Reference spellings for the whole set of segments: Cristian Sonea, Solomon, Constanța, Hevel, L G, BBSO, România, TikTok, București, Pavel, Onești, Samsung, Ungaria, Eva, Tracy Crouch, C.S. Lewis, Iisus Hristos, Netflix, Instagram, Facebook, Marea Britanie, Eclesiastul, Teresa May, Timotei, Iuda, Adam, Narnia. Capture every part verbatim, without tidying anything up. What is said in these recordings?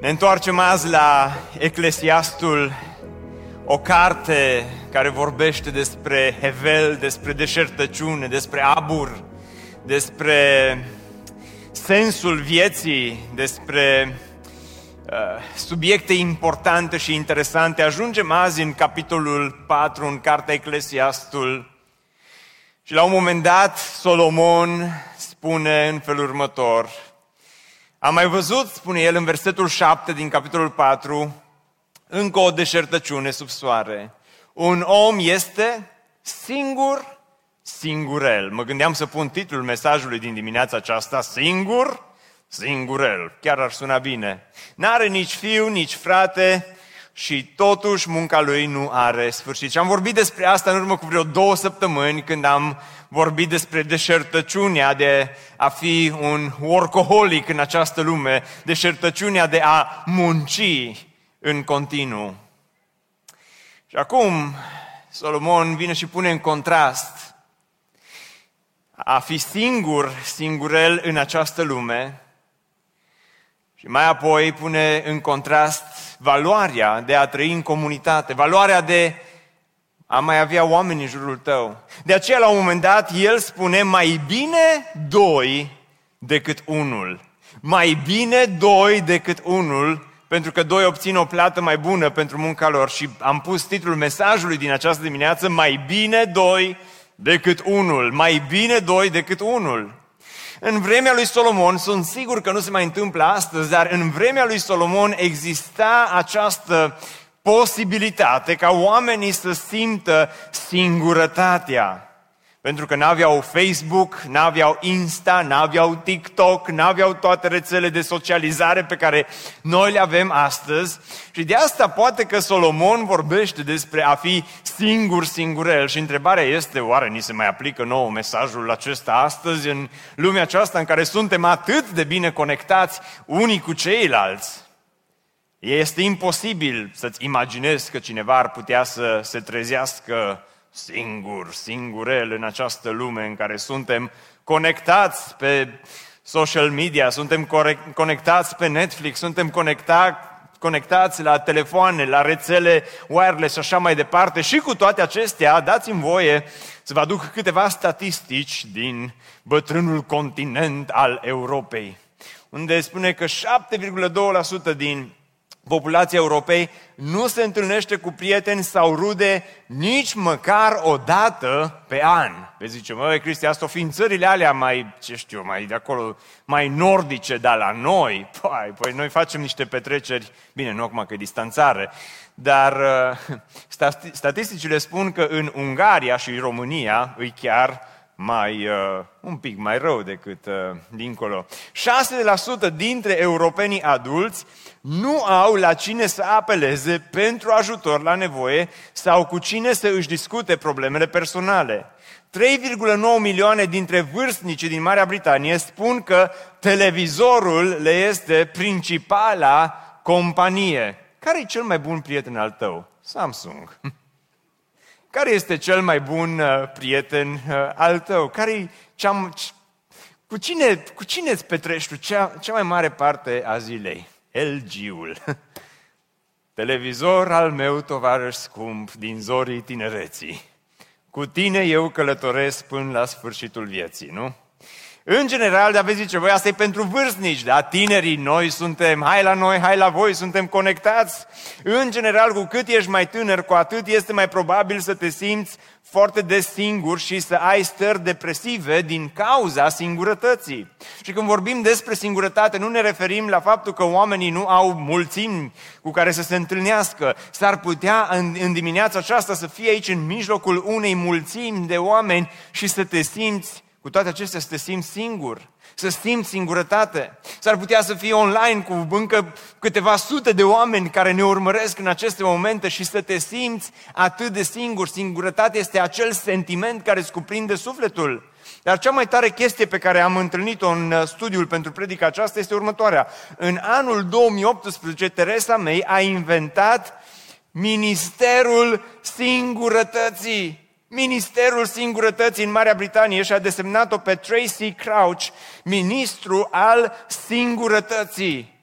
Ne întoarcem azi la Eclesiastul, o carte care vorbește despre Hevel, despre deșertăciune, despre abur, despre sensul vieții, despre uh, subiecte importante și interesante. Ajungem azi în capitolul patru, în cartea Eclesiastul, și la un moment dat Solomon spune în felul următor: am mai văzut, spune el în versetul șapte din capitolul patru, încă o deșertăciune sub soare. Un om este singur, singurel. Mă gândeam să pun titlul mesajului din dimineața aceasta: singur, singurel. Chiar ar suna bine. N-are nici fiu, nici frate și totuși munca lui nu are sfârșit. Și am vorbit despre asta în urmă cu vreo două săptămâni, când am vorbit despre deșertăciunea de a fi un workaholic în această lume, deșertăciunea de a munci în continuu. Și acum Solomon vine și pune în contrast a fi singur, singurel în această lume, și mai apoi pune în contrast valoarea de a trăi în comunitate, valoarea de a mai avea oameni în jurul tău. De aceea, la un moment dat, el spune: mai bine doi decât unul. Mai bine doi decât unul, pentru că doi obțin o plată mai bună pentru munca lor. Și am pus titlul mesajului din această dimineață: mai bine doi decât unul. Mai bine doi decât unul. În vremea lui Solomon, sunt sigur că nu se mai întâmplă astăzi, dar în vremea lui Solomon exista această posibilitate ca oamenii să simtă singurătatea. Pentru că n-aveau Facebook, n-aveau Insta, n-aveau TikTok, n-aveau toate rețele de socializare pe care noi le avem astăzi. Și de asta poate că Solomon vorbește despre a fi singur, singurel. Și întrebarea este: oare ni se mai aplică nouă mesajul acesta astăzi, în lumea aceasta în care suntem atât de bine conectați unii cu ceilalți? Este imposibil să-ți imaginezi că cineva ar putea să se trezească singur, singurel în această lume în care suntem conectați pe social media, suntem conectați pe Netflix, suntem conectați la telefoane, la rețele wireless și așa mai departe. Și cu toate acestea, dați-mi voie să vă aduc câteva statistici din bătrânul continent al Europei, unde spune că șapte virgulă doi la sută din populația Europei nu se întâlnește cu prieteni sau rude nici măcar o dată pe an. Vă zice: mă, Cristi, asta o fi în țările alea mai, ce știu, mai de acolo, mai nordice, dar la noi, păi, păi noi facem niște petreceri, bine, nu acum că e distanțare, dar uh, statisticile spun că în Ungaria și România e chiar mai, uh, un pic mai rău decât uh, dincolo. șase la sută dintre europenii adulți nu au la cine să apeleze pentru ajutor la nevoie sau cu cine să își discute problemele personale. trei virgulă nouă milioane dintre vârstnicii din Marea Britanie spun că televizorul le este principala companie. Care e cel mai bun prieten al tău? Samsung. Care este cel mai bun prieten al tău? Care-i cea... Cu cine, cu cine îți petrești tu cea, cea mai mare parte a zilei? L G-ul. Televizor al meu, tovarăș scump, din zorii tinereții. Cu tine eu călătoresc până la sfârșitul vieții, nu? În general, dar vezi, zice, voi, asta e pentru vârstnici, da? Tinerii, noi suntem, hai la noi, hai la voi, suntem conectați. În general, cu cât ești mai tânăr, cu atât este mai probabil să te simți foarte des singur și să ai stări depresive din cauza singurătății. Și când vorbim despre singurătate, nu ne referim la faptul că oamenii nu au mulțimi cu care să se întâlnească. S-ar putea în, în dimineața aceasta să fii aici în mijlocul unei mulțimi de oameni și să te simți, cu toate acestea, să te simți singur. să simți singurătate. S-ar putea să fie online cu încă câteva sute de oameni care ne urmăresc în aceste momente și să te simți atât de singur. Singurătatea este acel sentiment care îți cuprinde sufletul. Dar cea mai tare chestie pe care am întâlnit-o în studiul pentru predica aceasta este următoarea. În anul două mii optsprezece, Teresa May a inventat Ministerul Singurătății. Ministerul Singurătății în Marea Britanie și a desemnat-o pe Tracy Crouch, ministru al singurătății.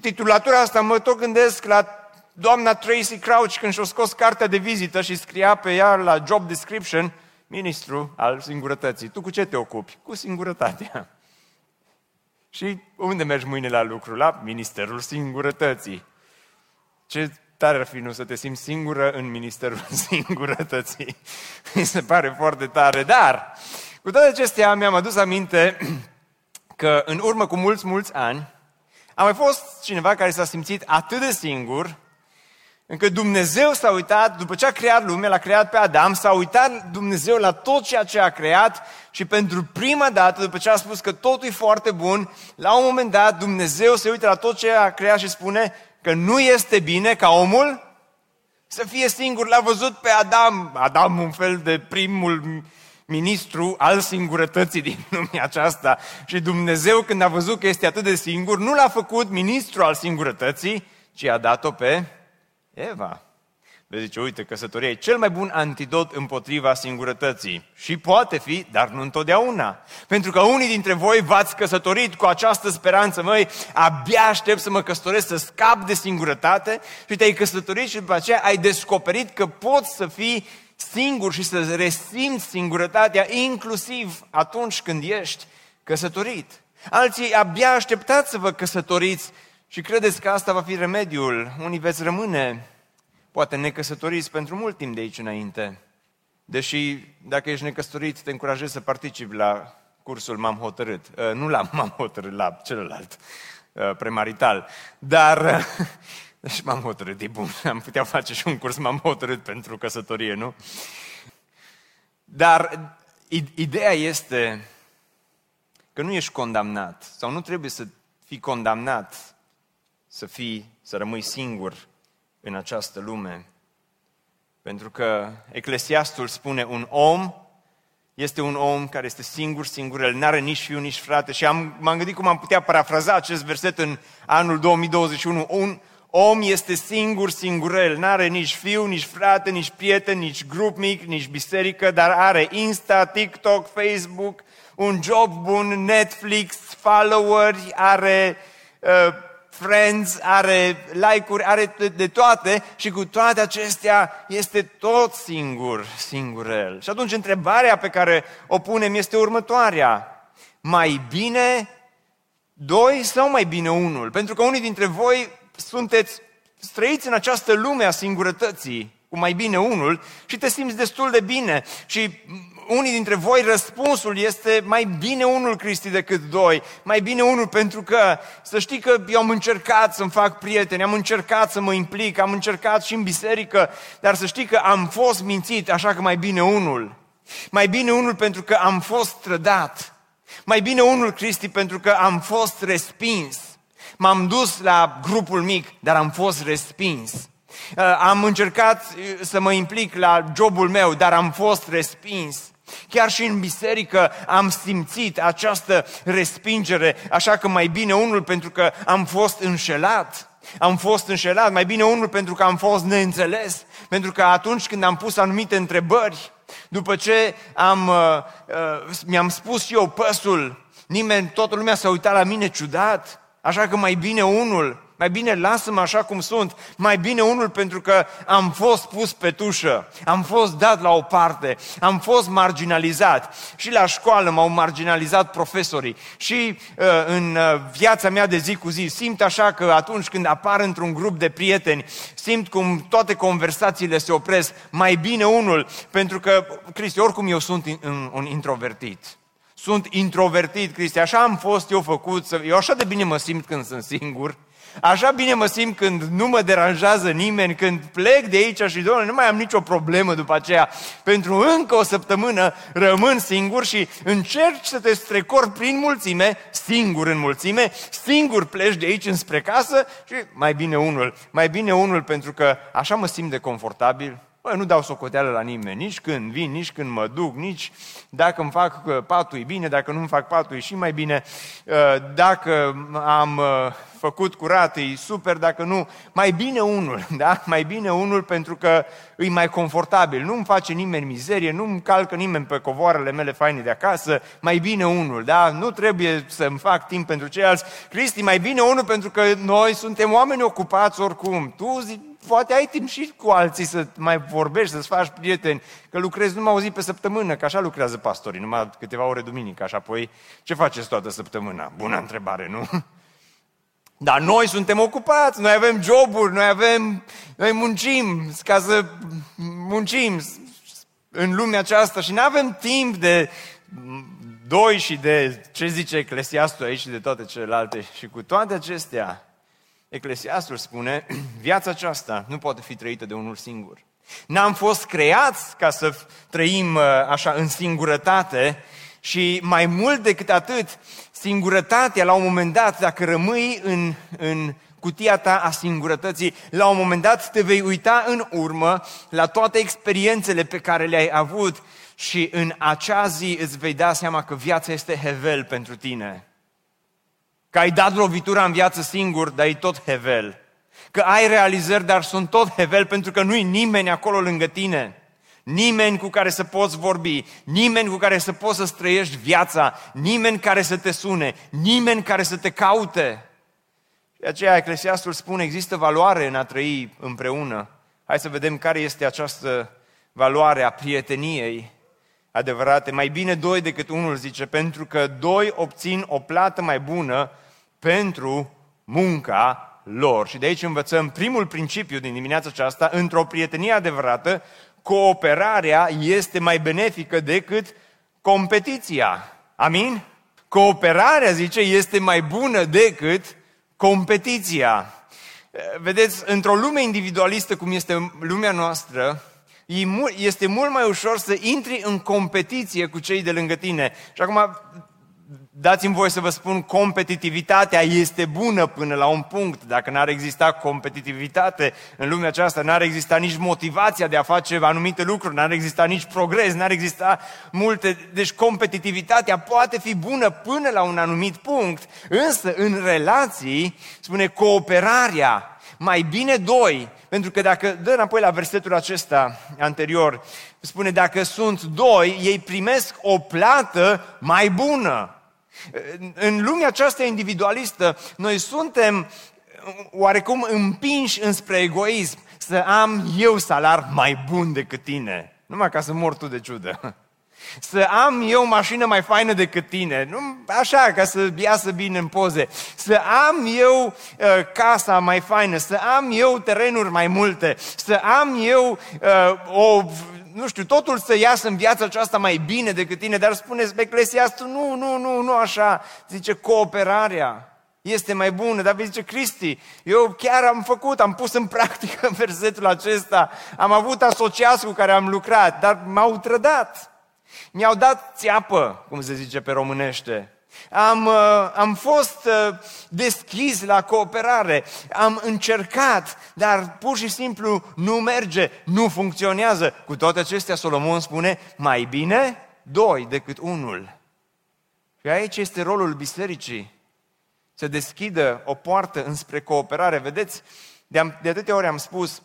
Titulatura asta mă tot gândesc la doamna Tracy Crouch când și-o scos cartea de vizită și scria pe ea la job description, ministru al singurătății. Tu cu ce te ocupi? Cu singurătatea. Și unde mergi mâine la lucru? La Ministerul Singurătății. Ce tare ar fi, nu, să te simți singură în Ministerul Singurătății. Mi se pare foarte tare, dar cu toate acestea mi-am adus aminte că în urmă cu mulți, mulți ani a mai fost cineva care s-a simțit atât de singur încât Dumnezeu s-a uitat, după ce a creat lumea, l-a creat pe Adam, s-a uitat Dumnezeu la tot ceea ce a creat și pentru prima dată, după ce a spus că totul e foarte bun, la un moment dat Dumnezeu se uită la tot ce a creat și spune că nu este bine ca omul să fie singur. L-a văzut pe Adam, Adam un fel de primul ministru al singurătății din lumea aceasta. Și Dumnezeu, când a văzut că este atât de singur, nu l-a făcut ministru al singurătății, ci a dat-o pe Eva. Vă zice, uite, căsătoria e cel mai bun antidot împotriva singurătății. Și poate fi, dar nu întotdeauna. Pentru că unii dintre voi v-ați căsătorit cu această speranță, măi, abia aștept să mă căsătoresc, să scap de singurătate, și te-ai căsătorit și după aceea ai descoperit că poți să fii singur și să resimți singurătatea, inclusiv atunci când ești căsătorit. Alții abia așteptați să vă căsătoriți și credeți că asta va fi remediul. Unii veți rămâne poate necăsătoriți pentru mult timp de aici înainte. Deși, dacă ești necăsătorit, te încurajez să participi la cursul M-am hotărât. Uh, nu la M-am hotărât, la celălalt, uh, premarital. Dar, uh, și M-am hotărât, e bun, am putea face și un curs M-am hotărât pentru căsătorie, nu? Dar ideea este că nu ești condamnat, sau nu trebuie să fii condamnat să fii, să rămâi singur în această lume. Pentru că Eclesiastul spune, un om este un om care este singur, singur, el n-are nici fiu, nici frate. Și am, m-am gândit cum am putea parafraza acest verset în anul două mii douăzeci și unu. Un om este singur, singurel, n-are nici fiu, nici frate, nici prieten, nici grup mic, nici biserică, dar are Insta, TikTok, Facebook, un job bun, Netflix, followeri, are... Uh, friends, are like-uri, are de toate și cu toate acestea este tot singur, singurel. Și atunci întrebarea pe care o punem este următoarea. Mai bine doi sau mai bine unul? Pentru că unii dintre voi sunteți străiți în această lume a singurătății, cu mai bine unul, și te simți destul de bine. Și unii dintre voi răspunsul este mai bine unul, Cristi, decât doi. Mai bine unul pentru că să știi că eu am încercat să-mi fac prieteni, am încercat să mă implic, am încercat și în biserică, dar să știi că am fost mințit, așa că mai bine unul. Mai bine unul pentru că am fost trădat. Mai bine unul, Cristi, pentru că am fost respins. M-am dus la grupul mic, dar am fost respins. Am încercat să mă implic la jobul meu, dar am fost respins. Chiar și în biserică am simțit această respingere, așa că mai bine unul pentru că am fost înșelat. Am fost înșelat, mai bine unul pentru că am fost neînțeles, pentru că atunci când am pus anumite întrebări, după ce am, uh, uh, mi-am spus eu păsul, nimeni, toată lumea s-a uitat la mine ciudat, așa că mai bine unul. Mai bine lasă-mă așa cum sunt, mai bine unul pentru că am fost pus pe tușă, am fost dat la o parte, am fost marginalizat. Și la școală m-au marginalizat profesorii. Și uh, în uh, viața mea de zi cu zi simt așa că atunci când apar într-un grup de prieteni, simt cum toate conversațiile se opresc, mai bine unul, pentru că, Cristi, oricum eu sunt in, in, un introvertit. Sunt introvertit, Cristi, așa am fost eu făcut, să, eu așa de bine mă simt când sunt singur. Așa bine mă simt când nu mă deranjează nimeni, când plec de aici și, Doamne, nu mai am nicio problemă după aceea. Pentru încă o săptămână rămân singur și încerci să te strecori prin mulțime, singur în mulțime, singur pleci de aici înspre casă și mai bine unul, mai bine unul pentru că așa mă simt de confortabil. Bă, nu dau socoteală la nimeni, nici când vin, nici când mă duc, nici dacă îmi fac patul e bine, dacă nu îmi fac patul e și mai bine, dacă am făcut curat e super, dacă nu, mai bine unul, da? Mai bine unul pentru că e mai confortabil, nu-mi face nimeni mizerie, nu-mi calcă nimeni pe covoarele mele faine de acasă, mai bine unul, da? Nu trebuie să-mi fac timp pentru ceilalți. Cristi, mai bine unul pentru că noi suntem oameni ocupați oricum, tu zici, poate ai timp și cu alții să mai vorbești, să-ți faci prieteni, că lucrezi numai o zi pe săptămână, că așa lucrează pastorii, numai câteva ore duminică, așa apoi ce faceți toată săptămâna? Bună întrebare, nu? Dar noi suntem ocupați, noi avem joburi, noi avem, noi muncim, ca să muncim în lumea aceasta și nu avem timp de doi și de ce zice Eclesiastul aici și de toate celelalte și cu toate acestea. Eclesiastul spune, viața aceasta nu poate fi trăită de unul singur. N-am fost creați ca să trăim așa în singurătate și mai mult decât atât, singurătatea la un moment dat, dacă rămâi în, în cutia ta a singurătății, la un moment dat te vei uita în urmă la toate experiențele pe care le-ai avut și în acea zi îți vei da seama că viața este hevel pentru tine. Că ai dat lovitura în viață singur, dar e tot hevel. Că ai realizări, dar sunt tot hevel pentru că nu-i nimeni acolo lângă tine. Nimeni cu care să poți vorbi, nimeni cu care să poți să străiești viața, nimeni care să te sune, nimeni care să te caute. De aceea Eclesiastul spune, există valoare în a trăi împreună. Hai să vedem care este această valoare a prieteniei adevărate. Mai bine doi decât unul, zice, pentru că doi obțin o plată mai bună pentru munca lor. Și de aici învățăm primul principiu din dimineața aceasta, într-o prietenie adevărată, cooperarea este mai benefică decât competiția. Amin? Cooperarea, zice, este mai bună decât competiția. Vedeți, într-o lume individualistă cum este lumea noastră, este mult mai ușor să intri în competiție cu cei de lângă tine. Și acum dați-mi voie să vă spun, competitivitatea este bună până la un punct. Dacă n-ar exista competitivitate în lumea aceasta, n-ar exista nici motivația de a face anumite lucruri, n-ar exista nici progres, n-ar exista multe. Deci competitivitatea poate fi bună până la un anumit punct, însă în relații, spune cooperarea, mai bine doi, pentru că dacă, dă înapoi la versetul acesta anterior, spune, dacă sunt doi, ei primesc o plată mai bună. În lumea aceasta individualistă, noi suntem oarecum împinși înspre egoism, să am eu salar mai bun decât tine, numai ca să mor tu de ciudă. Să am eu mașină mai faină decât tine, nu, așa, ca să iasă bine în poze. Să am eu uh, casa mai faină, să am eu terenuri mai multe, să am eu uh, o... nu știu, totul să iasă în viața aceasta mai bine decât tine, dar spuneți, Eclesiastul, nu, nu, nu, nu așa. Zice, cooperarea este mai bună, dar vă zice, Cristi, eu chiar am făcut, am pus în practică versetul acesta, am avut asociați cu care am lucrat, dar m-au trădat. Mi-au dat țeapă, cum se zice pe românește. Am, am fost deschis la cooperare, am încercat, dar pur și simplu nu merge, nu funcționează. Cu toate acestea, Solomon spune, mai bine doi decât unul. Și aici este rolul bisericii, să deschidă o poartă înspre cooperare. Vedeți, de atâtea ori am spus,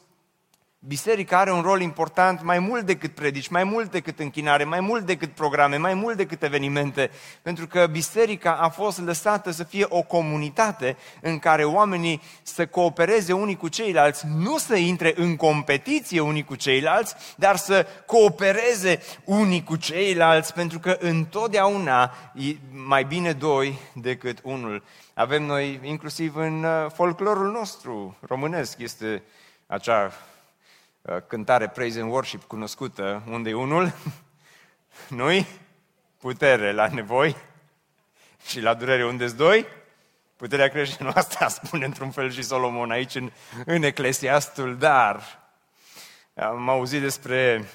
biserica are un rol important mai mult decât predici, mai mult decât închinare, mai mult decât programe, mai mult decât evenimente, pentru că biserica a fost lăsată să fie o comunitate în care oamenii să coopereze unii cu ceilalți, nu să intre în competiție unii cu ceilalți, dar să coopereze unii cu ceilalți, pentru că întotdeauna e mai bine doi decât unul. Avem noi, inclusiv în folclorul nostru românesc, este acea cântare praise and worship cunoscută, unde unul, nu-i? Putere la nevoi și la durere, unde-s doi? Puterea creștină asta spune într-un fel și Solomon aici în, în Eclesiastul, dar am auzit despre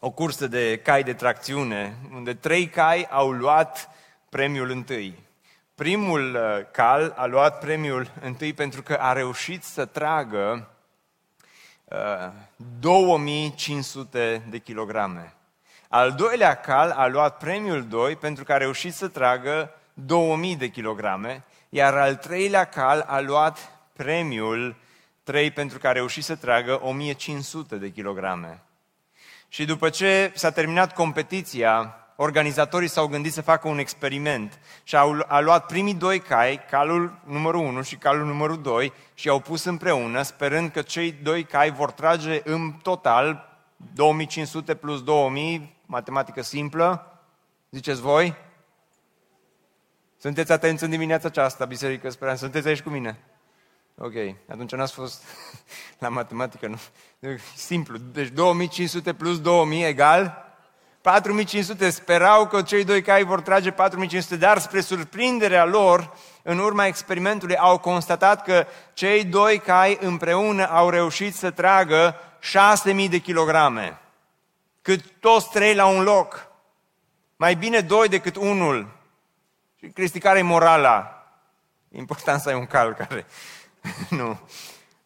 o cursă de cai de tracțiune, unde trei cai au luat premiul întâi. Primul cal a luat premiul întâi pentru că a reușit să tragă uh, două mii cinci sute de kilograme. Al doilea cal a luat premiul doi pentru că a reușit să tragă două mii de kilograme, iar al treilea cal a luat premiul trei pentru că a reușit să tragă o mie cinci sute de kilograme. Și după ce s-a terminat competiția, organizatorii s-au gândit să facă un experiment și au a luat primii doi cai, calul numărul unu și calul numărul doi, și au pus împreună, sperând că cei doi cai vor trage în total două mii cinci sute plus două mii, matematică simplă, ziceți voi? Sunteți atenți în dimineața aceasta, biserică, sperăm, sunteți aici cu mine? Ok, atunci n-ați fost la matematică, nu? Simplu, deci două mii cinci sute plus două mii egal patru mii cinci sute, sperau că cei doi cai vor trage patru mii cinci sute, dar spre surprinderea lor, în urma experimentului, au constatat că cei doi cai împreună au reușit să tragă șase mii de kilograme, cât toți trei la un loc. Mai bine doi decât unul. Și Cristi, care-i morala? Important să ai un cal care... nu,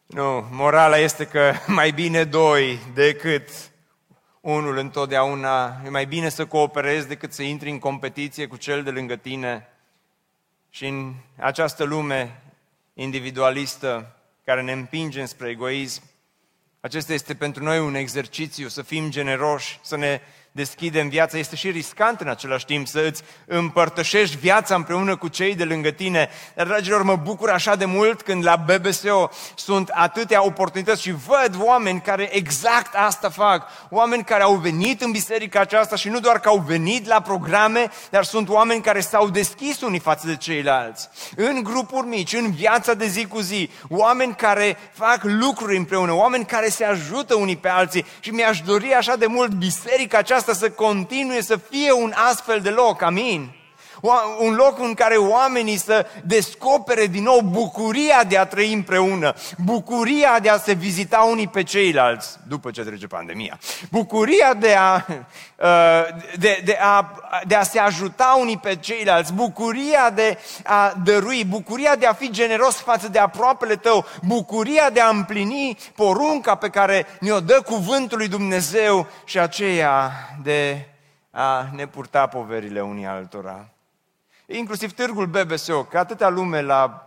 nu, morala este că mai bine doi decât... Unul întotdeauna, e mai bine să cooperezi decât să intri în competiție cu cel de lângă tine. Și în această lume individualistă care ne împinge spre egoism, acesta este pentru noi un exercițiu, să fim generoși, să ne deschidem viața. Este și riscant în același timp să îți împărtășești viața împreună cu cei de lângă tine. Dar, dragilor, mă bucur așa de mult când la B B S O sunt atâtea oportunități și văd oameni care exact asta fac. Oameni care au venit în biserica aceasta și nu doar că au venit la programe, dar sunt oameni care s-au deschis unii față de ceilalți. În grupuri mici, în viața de zi cu zi, oameni care fac lucruri împreună, oameni care se ajută unii pe alții. Și mi-aș dori așa de mult biserica aceasta să continue să fie un astfel de loc, amin? Un loc în care oamenii să descopere din nou bucuria de a trăi împreună, bucuria de a se vizita unii pe ceilalți, după ce trece pandemia, bucuria de a, de, de a, de a se ajuta unii pe ceilalți, bucuria de a dărui, bucuria de a fi generos față de aproapele tău, bucuria de a împlini porunca pe care ne-o dă cuvântul lui Dumnezeu și aceea de a ne purta poverile unii altora. Inclusiv târgul B B S O, că atâta lume l-a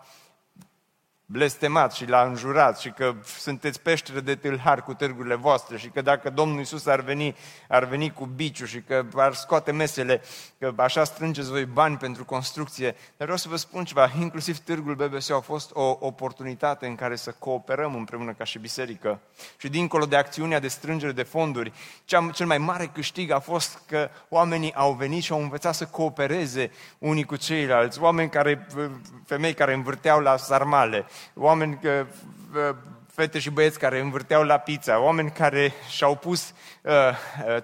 blestemat și l-a înjurat și că sunteți peșteră de tâlhari cu târgurile voastre și că dacă Domnul Iisus ar veni, ar veni cu biciu și că ar scoate mesele, că așa strângeți voi bani pentru construcție. Dar vreau să vă spun ceva, inclusiv târgul B B S O a fost o oportunitate în care să cooperăm împreună ca și biserică. Și dincolo de acțiunea de strângere de fonduri, cel mai mare câștig a fost că oamenii au venit și au învățat să coopereze unii cu ceilalți, oameni care, femei care învârteau la sarmale, oameni, fete și băieți care învârteau la pizza, oameni care și-au pus uh,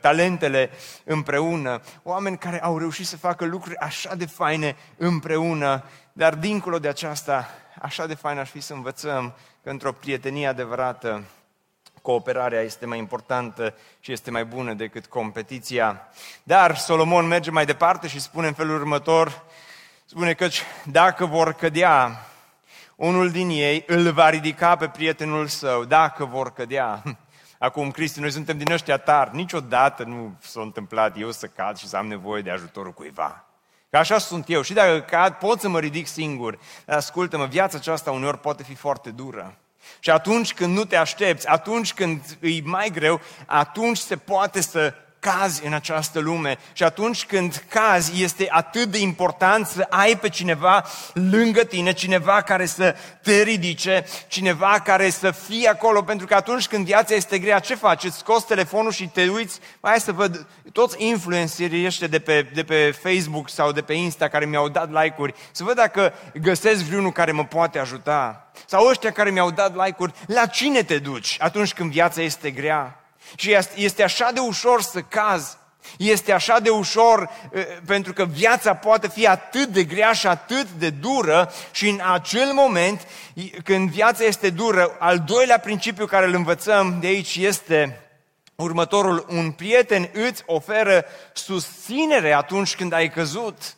talentele împreună, oameni care au reușit să facă lucruri așa de faine împreună, dar dincolo de aceasta, așa de fain ar fi să învățăm că într-o prietenie adevărată, cooperarea este mai importantă și este mai bună decât competiția. Dar Solomon merge mai departe și spune în felul următor, spune că dacă vor cădea, unul din ei îl va ridica pe prietenul său, dacă vor cădea. Acum, Cristi, noi suntem din ăștia tari. Niciodată nu s-a întâmplat eu să cad și să am nevoie de ajutorul cuiva. Că așa sunt eu. Și dacă cad, pot să mă ridic singur. Dar ascultă-mă, viața aceasta uneori poate fi foarte dură. Și atunci când nu te aștepți, atunci când e mai greu, atunci se poate să cazi în această lume și atunci când cazi este atât de important să ai pe cineva lângă tine, cineva care să te ridice, cineva care să fie acolo, pentru că atunci când viața este grea, ce faci? Îți scoți telefonul și te uiți, hai să văd toți influencerii ăștia de pe, de pe Facebook sau de pe Insta care mi-au dat like-uri, să văd dacă găsesc vreunul care mă poate ajuta sau ăștia care mi-au dat like-uri, la cine te duci atunci când viața este grea? Și este așa de ușor să cazi. Este așa de ușor, pentru că viața poate fi atât de grea și atât de dură, și în acel moment, când viața este dură, al doilea principiu care îl învățăm de aici este următorul: un prieten îți oferă susținere atunci când ai căzut.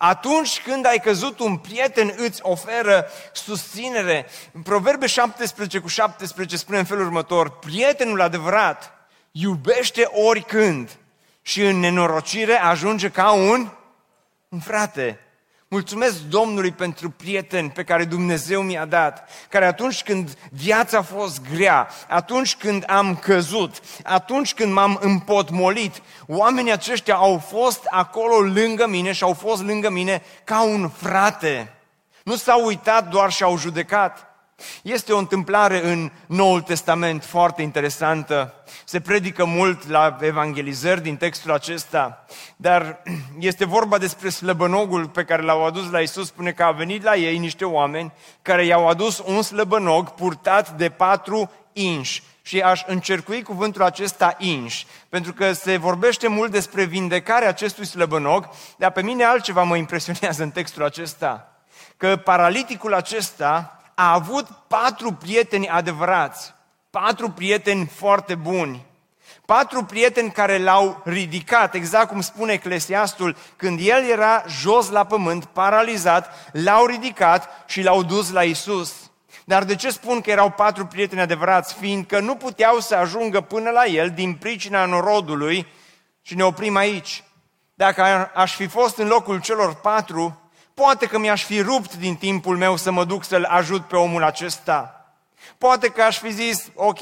Atunci când ai căzut, un prieten îți oferă susținere. În Proverbe șaptesprezece cu șaptesprezece spune în felul următor: prietenul adevărat iubește oricând și în nenorocire ajunge ca un, un frate. Mulțumesc Domnului pentru prieteni pe care Dumnezeu mi-a dat, care atunci când viața a fost grea, atunci când am căzut, atunci când m-am împotmolit, oamenii aceștia au fost acolo lângă mine și au fost lângă mine ca un frate. Nu s-au uitat doar și au judecat. Este o întâmplare în Noul Testament foarte interesantă. Se predică mult la evangelizări din textul acesta, dar este vorba despre slăbănogul pe care l-au adus la Iisus. Spune că a venit la ei niște oameni care i-au adus un slăbănog purtat de patru inși. Și aș încercui cuvântul acesta, inși, pentru că se vorbește mult despre vindecarea acestui slăbănog, dar pe mine altceva mă impresionează în textul acesta, că paraliticul acesta a avut patru prieteni adevărați, patru prieteni foarte buni, patru prieteni care l-au ridicat, exact cum spune Eclesiastul, când el era jos la pământ, paralizat, l-au ridicat și l-au dus la Iisus. Dar de ce spun că erau patru prieteni adevărați? Fiindcă nu puteau să ajungă până la el din pricina norodului, și ne oprim aici. Dacă aș fi fost în locul celor patru, poate că mi-aș fi rupt din timpul meu să mă duc să-l ajut pe omul acesta. Poate că aș fi zis, ok,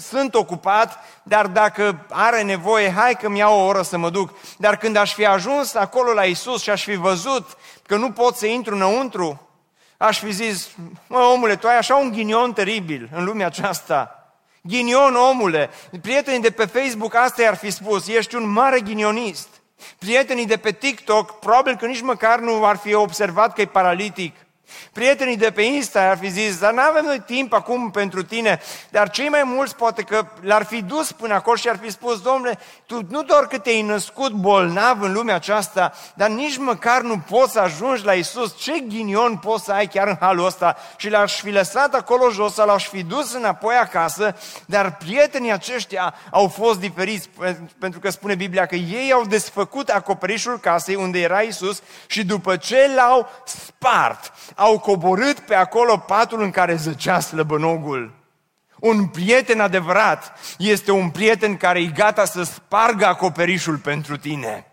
sunt ocupat, dar dacă are nevoie, hai că-mi iau o oră să mă duc. Dar când aș fi ajuns acolo la Iisus și aș fi văzut că nu pot să intru înăuntru, aș fi zis, mă, omule, tu ai așa un ghinion teribil în lumea aceasta. Ghinion, omule. Prietenii de pe Facebook asta i-ar fi spus, ești un mare ghinionist. Prietenii de pe TikTok probabil că nici măcar nu ar fi observat că e paralitic. Prietenii de pe Insta ar fi zis, dar n-avem noi timp acum pentru tine. Dar cei mai mulți poate că l-ar fi dus până acolo și ar fi spus, domnule, tu nu doar că te-ai născut bolnav în lumea aceasta, dar nici măcar nu poți să ajungi la Iisus. Ce ghinion poți să ai chiar în halul ăsta? Și l-aș fi lăsat acolo jos, l-aș fi dus înapoi acasă. Dar prietenii aceștia au fost diferiți, pentru că spune Biblia că ei au desfăcut acoperișul casei unde era Iisus și după ce l-au spart, au coborât pe acolo patul în care zăcea slăbănogul. Un prieten adevărat este un prieten care e gata să spargă acoperișul pentru tine.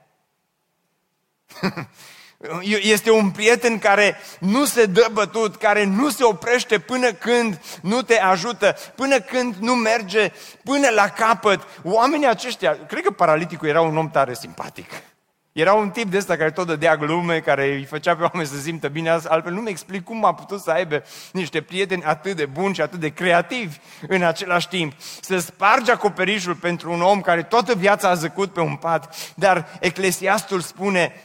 Este un prieten care nu se dă bătut, care nu se oprește până când nu te ajută, până când nu merge până la capăt. Oamenii aceștia, cred că paraliticul era un om tare simpatic. Era un tip de ăsta care tot dădea glume, care îi făcea pe oameni să simtă bine, altfel nu-mi explic cum a putut să aibă niște prieteni atât de buni și atât de creativi în același timp. Să sparge acoperișul pentru un om care toată viața a zăcut pe un pat, dar Eclesiastul spune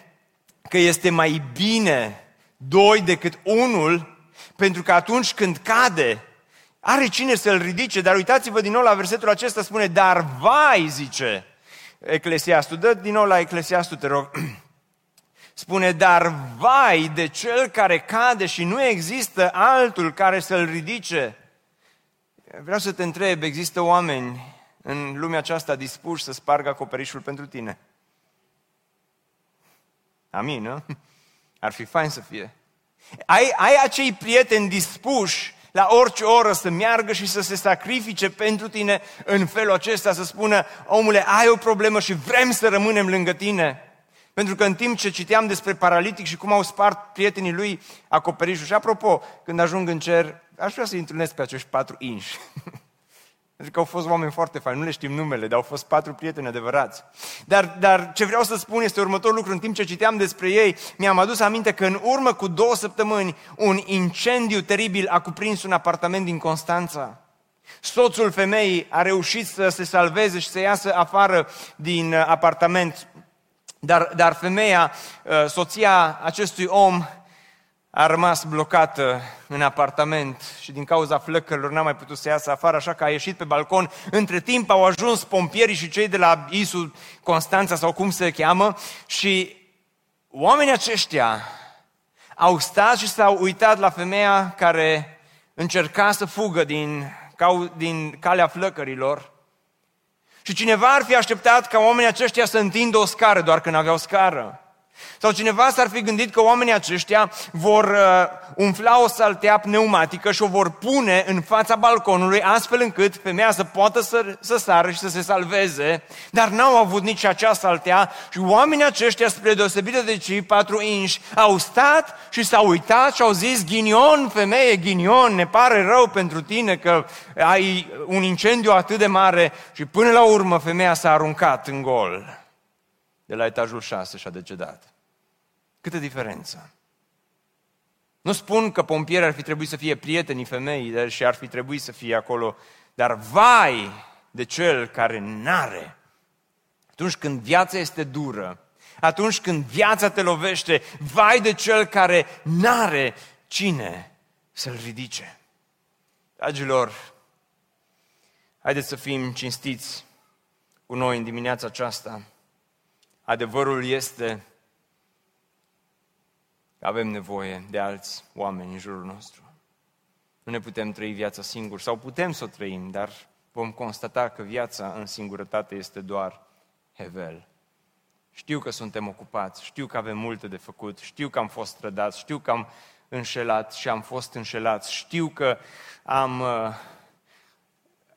că este mai bine doi decât unul, pentru că atunci când cade, are cine să-l ridice. Dar uitați-vă din nou la versetul acesta, spune, dar vai, zice Eclesiastul, dă din nou la Eclesiastul, te rog. Spune, dar vai de cel care cade și nu există altul care să-l ridice. Vreau să te întreb, există oameni în lumea aceasta dispuși să spargă acoperișul pentru tine? Amin, nu? Ar fi fain să fie. Ai, ai acei prieteni dispuși la orice oră să meargă și să se sacrifice pentru tine în felul acesta, să spună, omule, ai o problemă și vrem să rămânem lângă tine. Pentru că în timp ce citeam despre paralitic și cum au spart prietenii lui acoperișul, și apropo, când ajung în cer, aș vrea să-i întâlnesc pe acești patru inși. Pentru că au fost oameni foarte faini, nu le știm numele, dar au fost patru prieteni adevărați. Dar, dar ce vreau să spun este următorul lucru: în timp ce citeam despre ei, mi-am adus aminte că în urmă cu două săptămâni un incendiu teribil a cuprins un apartament din Constanța. Soțul femeii a reușit să se salveze și să iasă afară din apartament, dar, dar femeia, soția acestui om, a rămas blocată în apartament și din cauza flăcărilor n-a mai putut să iasă afară, așa că a ieșit pe balcon. Între timp au ajuns pompierii și cei de la Iisus Constanța sau cum se cheamă și oamenii aceștia au stat și s-au uitat la femeia care încerca să fugă din, din calea flăcărilor. Și cineva ar fi așteptat ca oamenii aceștia să întindă o scară, doar că n-aveau scară. Sau cineva s-ar fi gândit că oamenii aceștia vor umfla o saltea pneumatică și o vor pune în fața balconului, astfel încât femeia să poată să, să sară și să se salveze, dar n-au avut nici acea saltea și oamenii aceștia, spre deosebire de cei patru inși, au stat și s-au uitat și au zis: ghinion, femeie, ghinion, ne pare rău pentru tine că ai un incendiu atât de mare. Și până la urmă femeia s-a aruncat în gol de la etajul șase și a decedat. Câtă diferență! Nu spun că pompierii ar fi trebuit să fie prietenii femeii și ar fi trebuit să fie acolo, dar vai de cel care n-are. Atunci când viața este dură, atunci când viața te lovește, vai de cel care n-are cine să-l ridice. Dragilor, haideți să fim cinstiți cu noi în dimineața aceasta. Adevărul este că avem nevoie de alți oameni în jurul nostru. Nu ne putem trăi viața singuri, sau putem să o trăim, dar vom constata că viața în singurătate este doar hevel. Știu că suntem ocupați, știu că avem multe de făcut, știu că am fost trădați, știu că am înșelat și am fost înșelați, știu că am uh,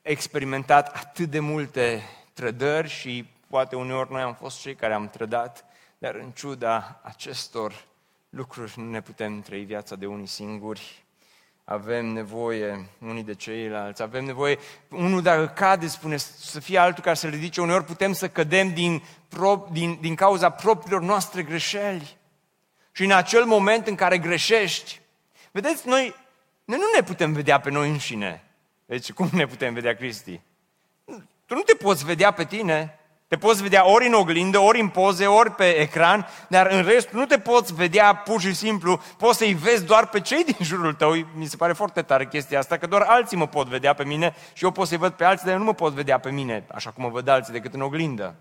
experimentat atât de multe trădări și poate uneori noi am fost cei care am trădat, dar în ciuda acestor lucruri nu ne putem trăi viața de unii singuri. Avem nevoie unii de ceilalți, avem nevoie, unul dacă cade, spune, să fie altul care să-l ridice. Uneori putem să cădem din, pro, din, din cauza propriilor noastre greșeli. Și în acel moment în care greșești, vedeți, noi, noi nu ne putem vedea pe noi înșine. Deci cum ne putem vedea, Cristi? Tu nu te poți vedea pe tine. Te poți vedea ori în oglindă, ori în poze, ori pe ecran, dar în rest nu te poți vedea pur și simplu, poți să-i vezi doar pe cei din jurul tău. Mi se pare foarte tare chestia asta, că doar alții mă pot vedea pe mine și eu pot să-i văd pe alții, dar eu nu mă pot vedea pe mine așa cum mă văd alții decât în oglindă.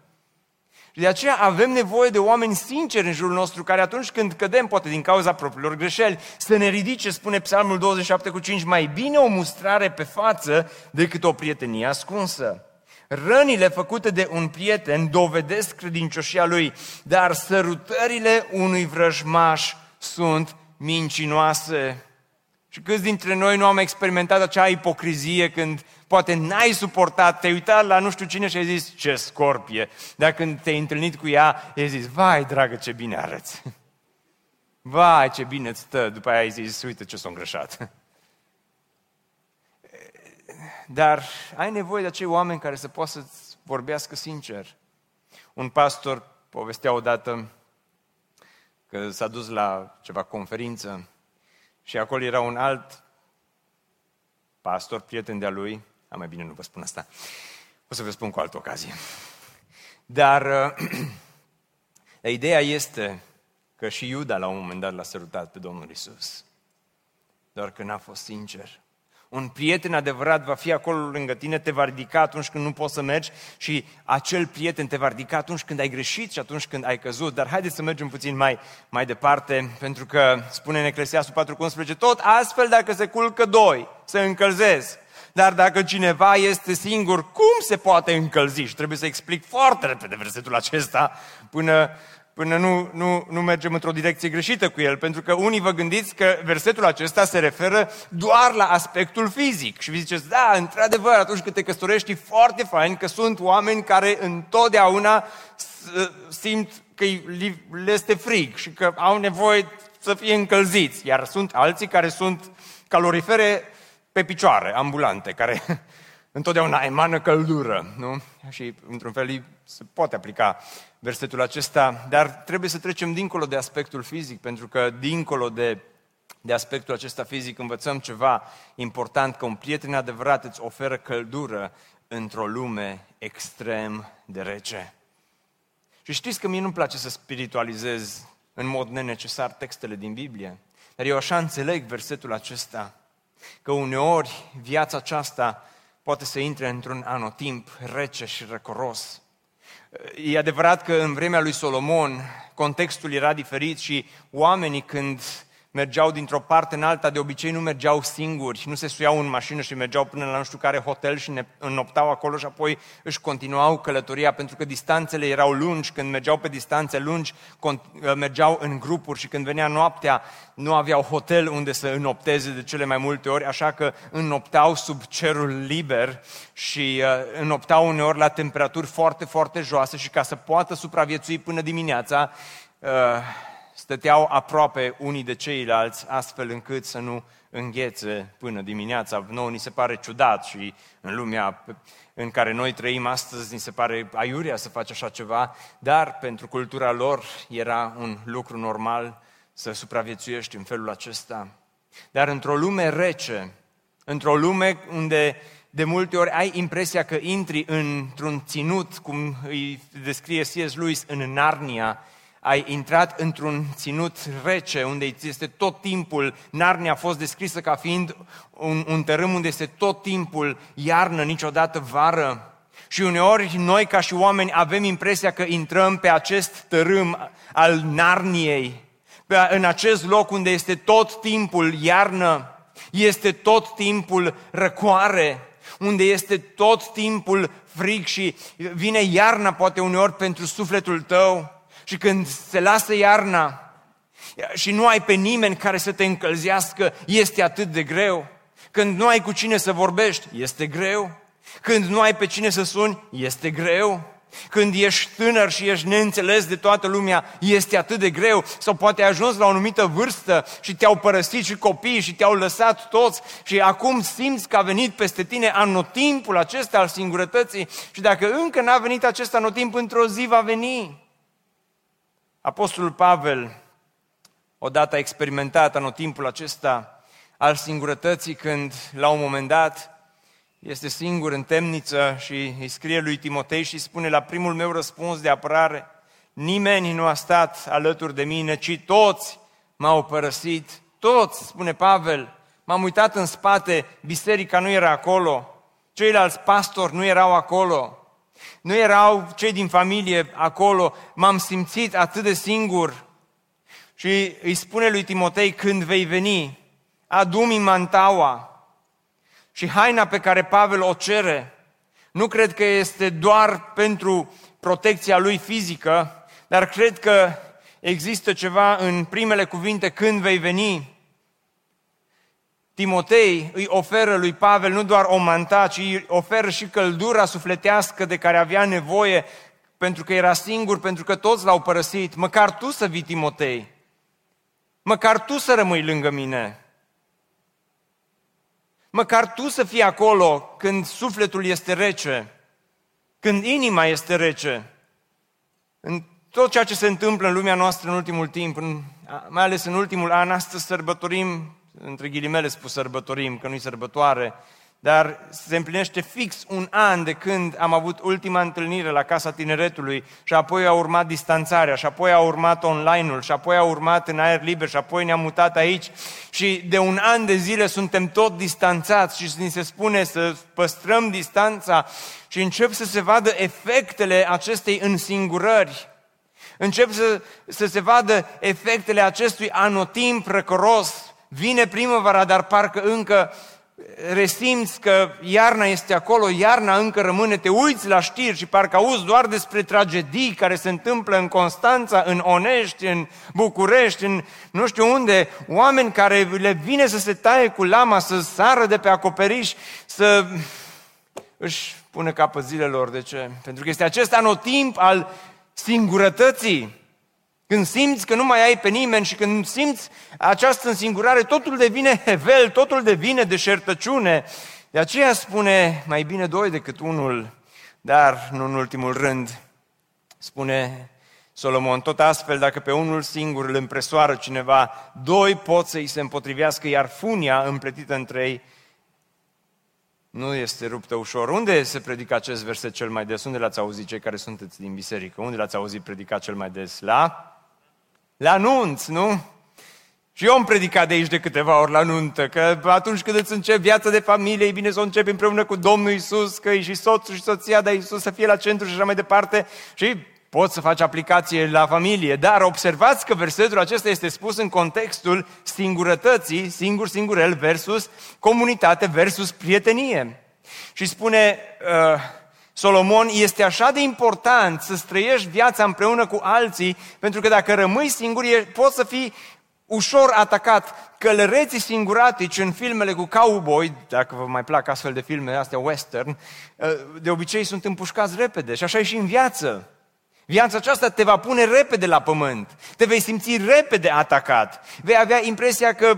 Și de aceea avem nevoie de oameni sinceri în jurul nostru, care atunci când cădem, poate din cauza propriilor greșeli, să ne ridice, spune Psalmul douăzeci și șapte cu cinci, mai bine o mustrare pe față decât o prietenie ascunsă. Rănile făcute de un prieten dovedesc credincioșia lui, dar sărutările unui vrăjmaș sunt mincinoase. Și câți dintre noi nu am experimentat acea ipocrizie când poate n-ai suportat, te-ai uitat la nu știu cine și ai zis: ce scorpie! Dar când te-ai întâlnit cu ea, ai zis: vai, dragă, ce bine arăți! Vai, ce bine îți stă! După aia ai zis: uite ce s-a îngrășat! Dar ai nevoie de acei oameni care să poată să-ți vorbească sincer. Un pastor povestea odată că s-a dus la ceva conferință și acolo era un alt pastor, prieten de-a lui. A, mai bine nu vă spun asta, o să vă spun cu altă ocazie. Dar uh, ideea este că și Iuda la un moment dat l-a sărutat pe Domnul Iisus, doar că n-a fost sincer. Un prieten adevărat va fi acolo lângă tine, te va ridica atunci când nu poți să mergi și acel prieten te va ridica atunci când ai greșit și atunci când ai căzut. Dar haideți să mergem puțin mai, mai departe, pentru că spune în Eclesiastul patru unsprezece, tot astfel dacă se culcă doi, se încălzesc. Dar dacă cineva este singur, cum se poate încălzi? Și trebuie să explic foarte repede versetul acesta până... până nu, nu, nu mergem într-o direcție greșită cu el, pentru că unii vă gândiți că versetul acesta se referă doar la aspectul fizic. Și vi ziceți: da, într-adevăr, atunci când te căsătorești e foarte fain că sunt oameni care întotdeauna simt că le este frig și că au nevoie să fie încălziți, iar sunt alții care sunt calorifere pe picioare, ambulante, care întotdeauna emană căldură, nu? Și într-un fel se poate aplica versetul acesta, dar trebuie să trecem dincolo de aspectul fizic, pentru că dincolo de, de aspectul acesta fizic învățăm ceva important, că un prieten adevărat îți oferă căldură într-o lume extrem de rece. Și știți că mie nu-mi place să spiritualizez în mod nenecesar textele din Biblie. Dar eu așa înțeleg versetul acesta, că uneori viața aceasta poate să intre într-un anotimp rece și răcoros. E adevărat că în vremea lui Solomon contextul era diferit și oamenii când mergeau dintr-o parte în alta, de obicei nu mergeau singuri, nu se suiau în mașină și mergeau până la nu știu care hotel și ne înnoptau acolo și apoi își continuau călătoria, pentru că distanțele erau lungi, când mergeau pe distanțe lungi, mergeau în grupuri și când venea noaptea, nu aveau hotel unde să înnopteze de cele mai multe ori, așa că înnoptau sub cerul liber și înnoptau uneori la temperaturi foarte, foarte joase și ca să poată supraviețui până dimineața, stăteau aproape unii de ceilalți, astfel încât să nu înghețe până dimineața. Nouă ni se pare ciudat și în lumea în care noi trăim astăzi ni se pare aiurea să faci așa ceva, dar pentru cultura lor era un lucru normal să supraviețuiești în felul acesta. Dar într-o lume rece, într-o lume unde de multe ori ai impresia că intri într-un ținut, cum îi descrie C S. Lewis în Narnia, ai intrat într-un ținut rece, unde îți este tot timpul, Narnia a fost descrisă ca fiind un, un tărâm unde este tot timpul iarnă, niciodată vară. Și uneori noi ca și oameni avem impresia că intrăm pe acest tărâm al Narniei, pe, în acest loc unde este tot timpul iarnă, este tot timpul răcoare, unde este tot timpul frig și vine iarna poate uneori pentru sufletul tău. Și când se lasă iarna și nu ai pe nimeni care să te încălzească, este atât de greu. Când nu ai cu cine să vorbești, este greu. Când nu ai pe cine să suni, este greu. Când ești tânăr și ești neînțeles de toată lumea, este atât de greu. Sau poate ai ajuns la o anumită vârstă și te-au părăsit și copiii și te-au lăsat toți și acum simți că a venit peste tine anotimpul acesta al singurătății și dacă încă n-a venit acest anotimp, într-o zi va veni. Apostolul Pavel odată a experimentat anotimpul acesta al singurătății când, la un moment dat, este singur în temniță și îi scrie lui Timotei și spune: la primul meu răspuns de apărare, nimeni nu a stat alături de mine, ci toți m-au părăsit. Toți, spune Pavel, m-am uitat în spate, biserica nu era acolo, ceilalți pastori nu erau acolo. Nu erau cei din familie acolo, m-am simțit atât de singur. Și îi spune lui Timotei: când vei veni, adu-mi mantaua și haina pe care Pavel o cere. Nu cred că este doar pentru protecția lui fizică, dar cred că există ceva în primele cuvinte, când vei veni. Timotei îi oferă lui Pavel nu doar o manta, ci îi oferă și căldura sufletească de care avea nevoie, pentru că era singur, pentru că toți l-au părăsit. Măcar tu să vii, Timotei, măcar tu să rămâi lângă mine, măcar tu să fii acolo când sufletul este rece, când inima este rece. În tot ceea ce se întâmplă în lumea noastră în ultimul timp, mai ales în ultimul an, astăzi sărbătorim, între ghilimele spus sărbătorim, că nu-i sărbătoare, dar se împlinește fix un an de când am avut ultima întâlnire la Casa Tineretului și apoi a urmat distanțarea și apoi a urmat online-ul și apoi a urmat în aer liber și apoi ne-am mutat aici și de un an de zile suntem tot distanțați și ni se spune să păstrăm distanța și încep să se vadă efectele acestei însingurări, încep să, să se vadă efectele acestui anotimp răcoros. Vine primăvara, dar parcă încă resimți că iarna este acolo, iarna încă rămâne, te uiți la știri și parcă auzi doar despre tragedii care se întâmplă în Constanța, în Onești, în București, în nu știu unde, oameni care le vine să se taie cu lama, să sară de pe acoperiș, să își pună capăt zilelor. De ce? Pentru că este acest anotimp al singurătății. Când simți că nu mai ai pe nimeni și când simți această însingurare, totul devine hevel, totul devine deșertăciune. De aceea spune, mai bine doi decât unul, dar nu în ultimul rând, spune Solomon, tot astfel, dacă pe unul singur îl împresoară cineva, doi pot să-i se împotrivească, iar funia împletită între ei nu este ruptă ușor. Unde se predică acest verset cel mai des? Unde l-ați auzit cei care sunteți din biserică? Unde l-ați auzit predicat cel mai des? La... La anunț, nu? Și eu am predicat de aici de câteva ori la nuntă, că atunci când îți începi viața de familie, e bine să o începi împreună cu Domnul Iisus, că e și soțul și soția, dar Iisus să fie la centru și așa mai departe. Și poți să faci aplicație la familie, dar observați că versetul acesta este spus în contextul singurătății, singur, singurel, versus comunitate, versus prietenie. Și spune uh, Solomon, este așa de important să-ți trăiești viața împreună cu alții, pentru că dacă rămâi singur, poți să fii ușor atacat. Călăreții singuratici în filmele cu cowboy, dacă vă mai plac astfel de filme, astea western, de obicei sunt împușcați repede. Și așa e și în viață. Viața aceasta te va pune repede la pământ. Te vei simți repede atacat. Vei avea impresia că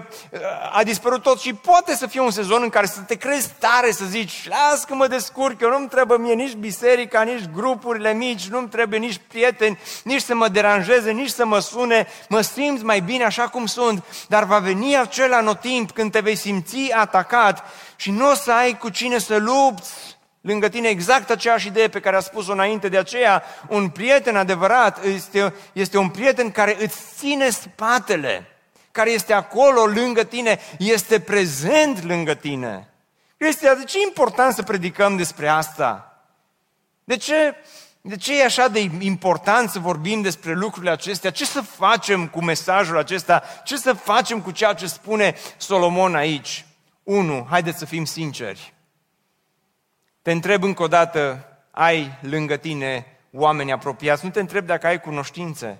a dispărut tot și poate să fie un sezon în care să te crezi tare, să zici, las că mă descurc, eu nu-mi trebuie mie nici biserica, nici grupurile mici, nu-mi trebuie nici prieteni, nici să mă deranjeze, nici să mă sune, mă simt mai bine așa cum sunt. Dar va veni acel anotimp când te vei simți atacat și nu o să ai cu cine să lupți. Lângă tine exact aceeași idee pe care a spus-o înainte, de aceea un prieten adevărat este, este un prieten care îți ține spatele, care este acolo lângă tine, este prezent lângă tine. Cristian, de ce e important să predicăm despre asta? De ce, de ce e așa de important să vorbim despre lucrurile acestea? Ce să facem cu mesajul acesta? Ce să facem cu ceea ce spune Solomon aici? Unu, haideți să fim sinceri. Te întreb încă o dată, ai lângă tine oameni apropiați? Nu te întreb dacă ai cunoștințe.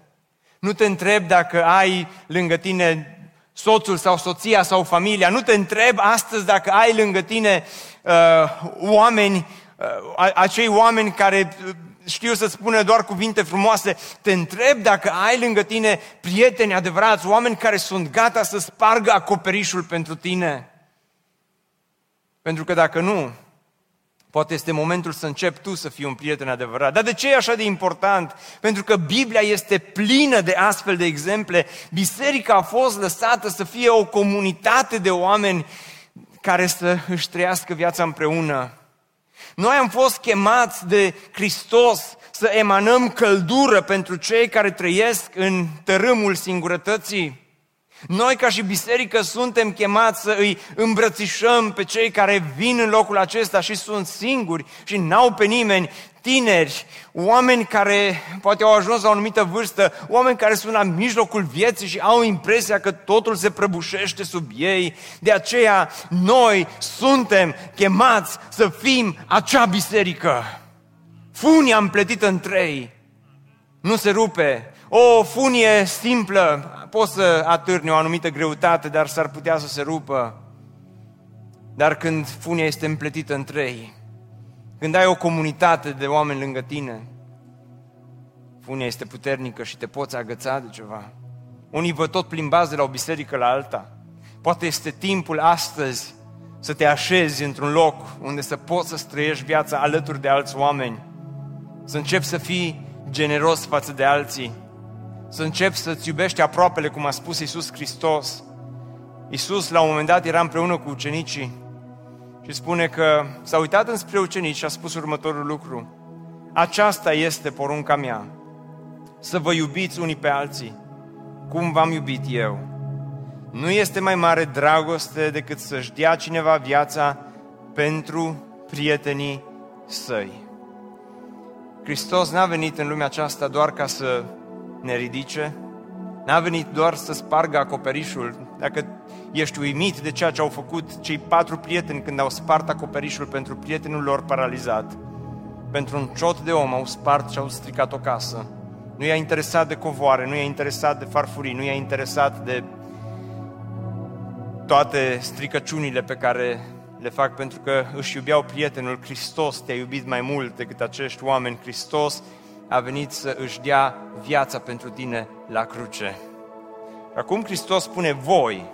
Nu te întreb dacă ai lângă tine soțul sau soția sau familia. Nu te întreb astăzi dacă ai lângă tine uh, oameni, uh, acei oameni care știu să spună doar cuvinte frumoase. Te întreb dacă ai lângă tine prieteni adevărați, oameni care sunt gata să spargă acoperișul pentru tine. Pentru că dacă nu, poate este momentul să începi tu să fii un prieten adevărat. Dar de ce e așa de important? Pentru că Biblia este plină de astfel de exemple. Biserica a fost lăsată să fie o comunitate de oameni care să își trăiască viața împreună. Noi am fost chemați de Hristos să emanăm căldură pentru cei care trăiesc în tărâmul singurătății. Noi ca și biserică suntem chemați să îi îmbrățișăm pe cei care vin în locul acesta și sunt singuri și n-au pe nimeni, tineri, oameni care poate au ajuns la o anumită vârstă, oameni care sunt la mijlocul vieții și au impresia că totul se prăbușește sub ei. De aceea noi suntem chemați să fim acea biserică. Funia împletită în trei nu se rupe. O funie simplă poți să atârni o anumită greutate, dar s-ar putea să se rupă. Dar când funia este împletită în trei, când ai o comunitate de oameni lângă tine, funia este puternică și te poți agăța de ceva. Unii vă tot plimbați de la o biserică la alta. Poate este timpul astăzi să te așezi într-un loc unde să poți să trăiești viața alături de alți oameni, să începi să fii generos față de alții, să începi să-ți iubești aproapele, cum a spus Iisus Hristos. Iisus la un moment dat era împreună cu ucenicii și spune că s-a uitat înspre ucenici și a spus următorul lucru: aceasta este porunca mea, să vă iubiți unii pe alții, cum v-am iubit eu. Nu este mai mare dragoste decât să-și dea cineva viața pentru prietenii săi. Hristos n-a venit în lumea aceasta doar ca să ne ridice, n-a venit doar să spargă acoperișul. Dacă ești uimit de ceea ce au făcut cei patru prieteni când au spart acoperișul pentru prietenul lor paralizat, pentru un ciot de om au spart și au stricat o casă. Nu i-a interesat de covoare, nu i-a interesat de farfurii, nu i-a interesat de toate stricăciunile pe care le fac, pentru că își iubeau prietenul. Hristos te-a iubit mai mult decât acești oameni. Hristos a venit să își dea viața pentru tine la cruce. Acum Hristos spune: voi,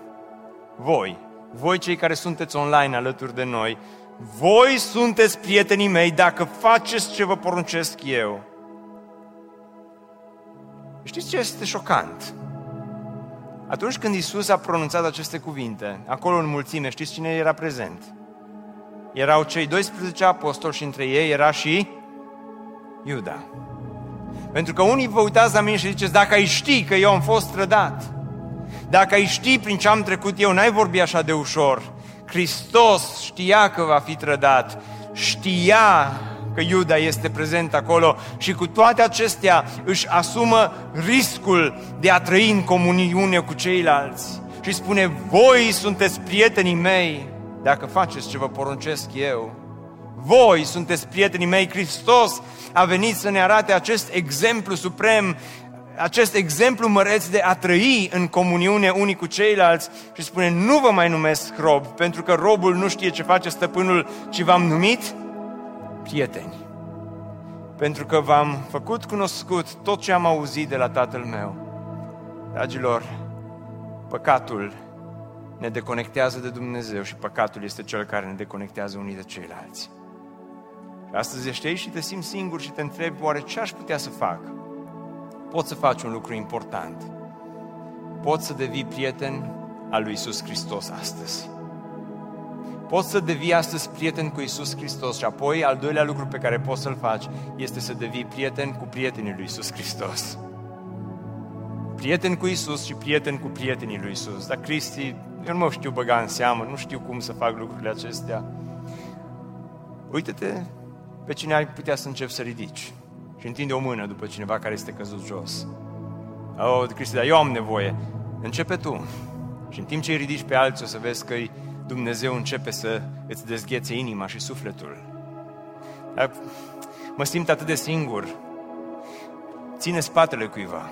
voi, voi cei care sunteți online alături de noi, voi sunteți prietenii mei dacă faceți ce vă poruncesc eu. Știți ce este șocant? Atunci când Iisus a pronunțat aceste cuvinte, acolo în mulțime, știți cine era prezent? Erau cei doisprezece apostoli și între ei era și Iuda. Pentru că unii vă uitați la mine și ziceți: dacă ai ști că eu am fost trădat, Dacă ai ști prin ce am trecut eu, n-ai vorbi așa de ușor. Hristos știa că va fi trădat, știa că Iuda este prezent acolo și cu toate acestea își asumă riscul de a trăi în comuniune cu ceilalți și spune: voi sunteți prietenii mei dacă faceți ce vă poruncesc eu. Voi sunteți prietenii mei. Hristos a venit să ne arate acest exemplu suprem, acest exemplu măreț de a trăi în comuniune unii cu ceilalți și spune: nu vă mai numesc rob, pentru că robul nu știe ce face stăpânul, ci v-am numit prieteni, pentru că v-am făcut cunoscut tot ce am auzit de la Tatăl meu. Dragilor, păcatul ne deconectează de Dumnezeu și păcatul este cel care ne deconectează unii de ceilalți. Astăzi ești aici și te simți singur și te întrebi: oare ce aș putea să fac? Poți să faci un lucru important. Poți să devii prieten al lui Iisus Hristos astăzi. Poți să devii astăzi prieten cu Iisus Hristos. Și apoi, al doilea lucru pe care poți să-l faci este să devii prieten cu prietenii lui Iisus Hristos. Prieten cu Iisus și prieten cu prietenii lui Iisus. Dar Cristi, eu nu mă știu băga în seamă, nu știu cum să fac lucrurile acestea. Uită-te pe cine ai putea să începi să ridici și întinde o mână după cineva care este căzut jos. Oh, Cristi, dar eu am nevoie. Începe tu. Și în timp ce îi ridici pe alții, o să vezi că Dumnezeu începe să îți dezghețe inima și sufletul. Dar mă simt atât de singur. Ține spatele cuiva.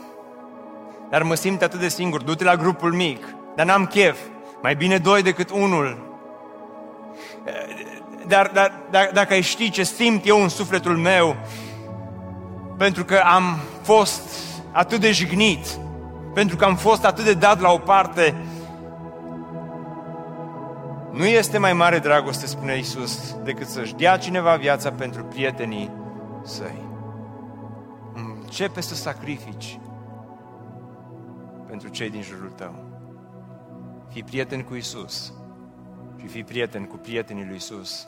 Dar mă simt atât de singur. Du-te la grupul mic. Dar n-am chef. Mai bine doi decât unul. Dar, dar, dar dacă ai ști ce simt eu în sufletul meu, pentru că am fost atât de jignit, pentru că am fost atât de dat la o parte. Nu este mai mare dragoste, spune Iisus, decât să-și dea cineva viața pentru prietenii săi. Începe să sacrifici pentru cei din jurul tău. Fii prieten cu Iisus și fii prieten cu prietenii lui Iisus.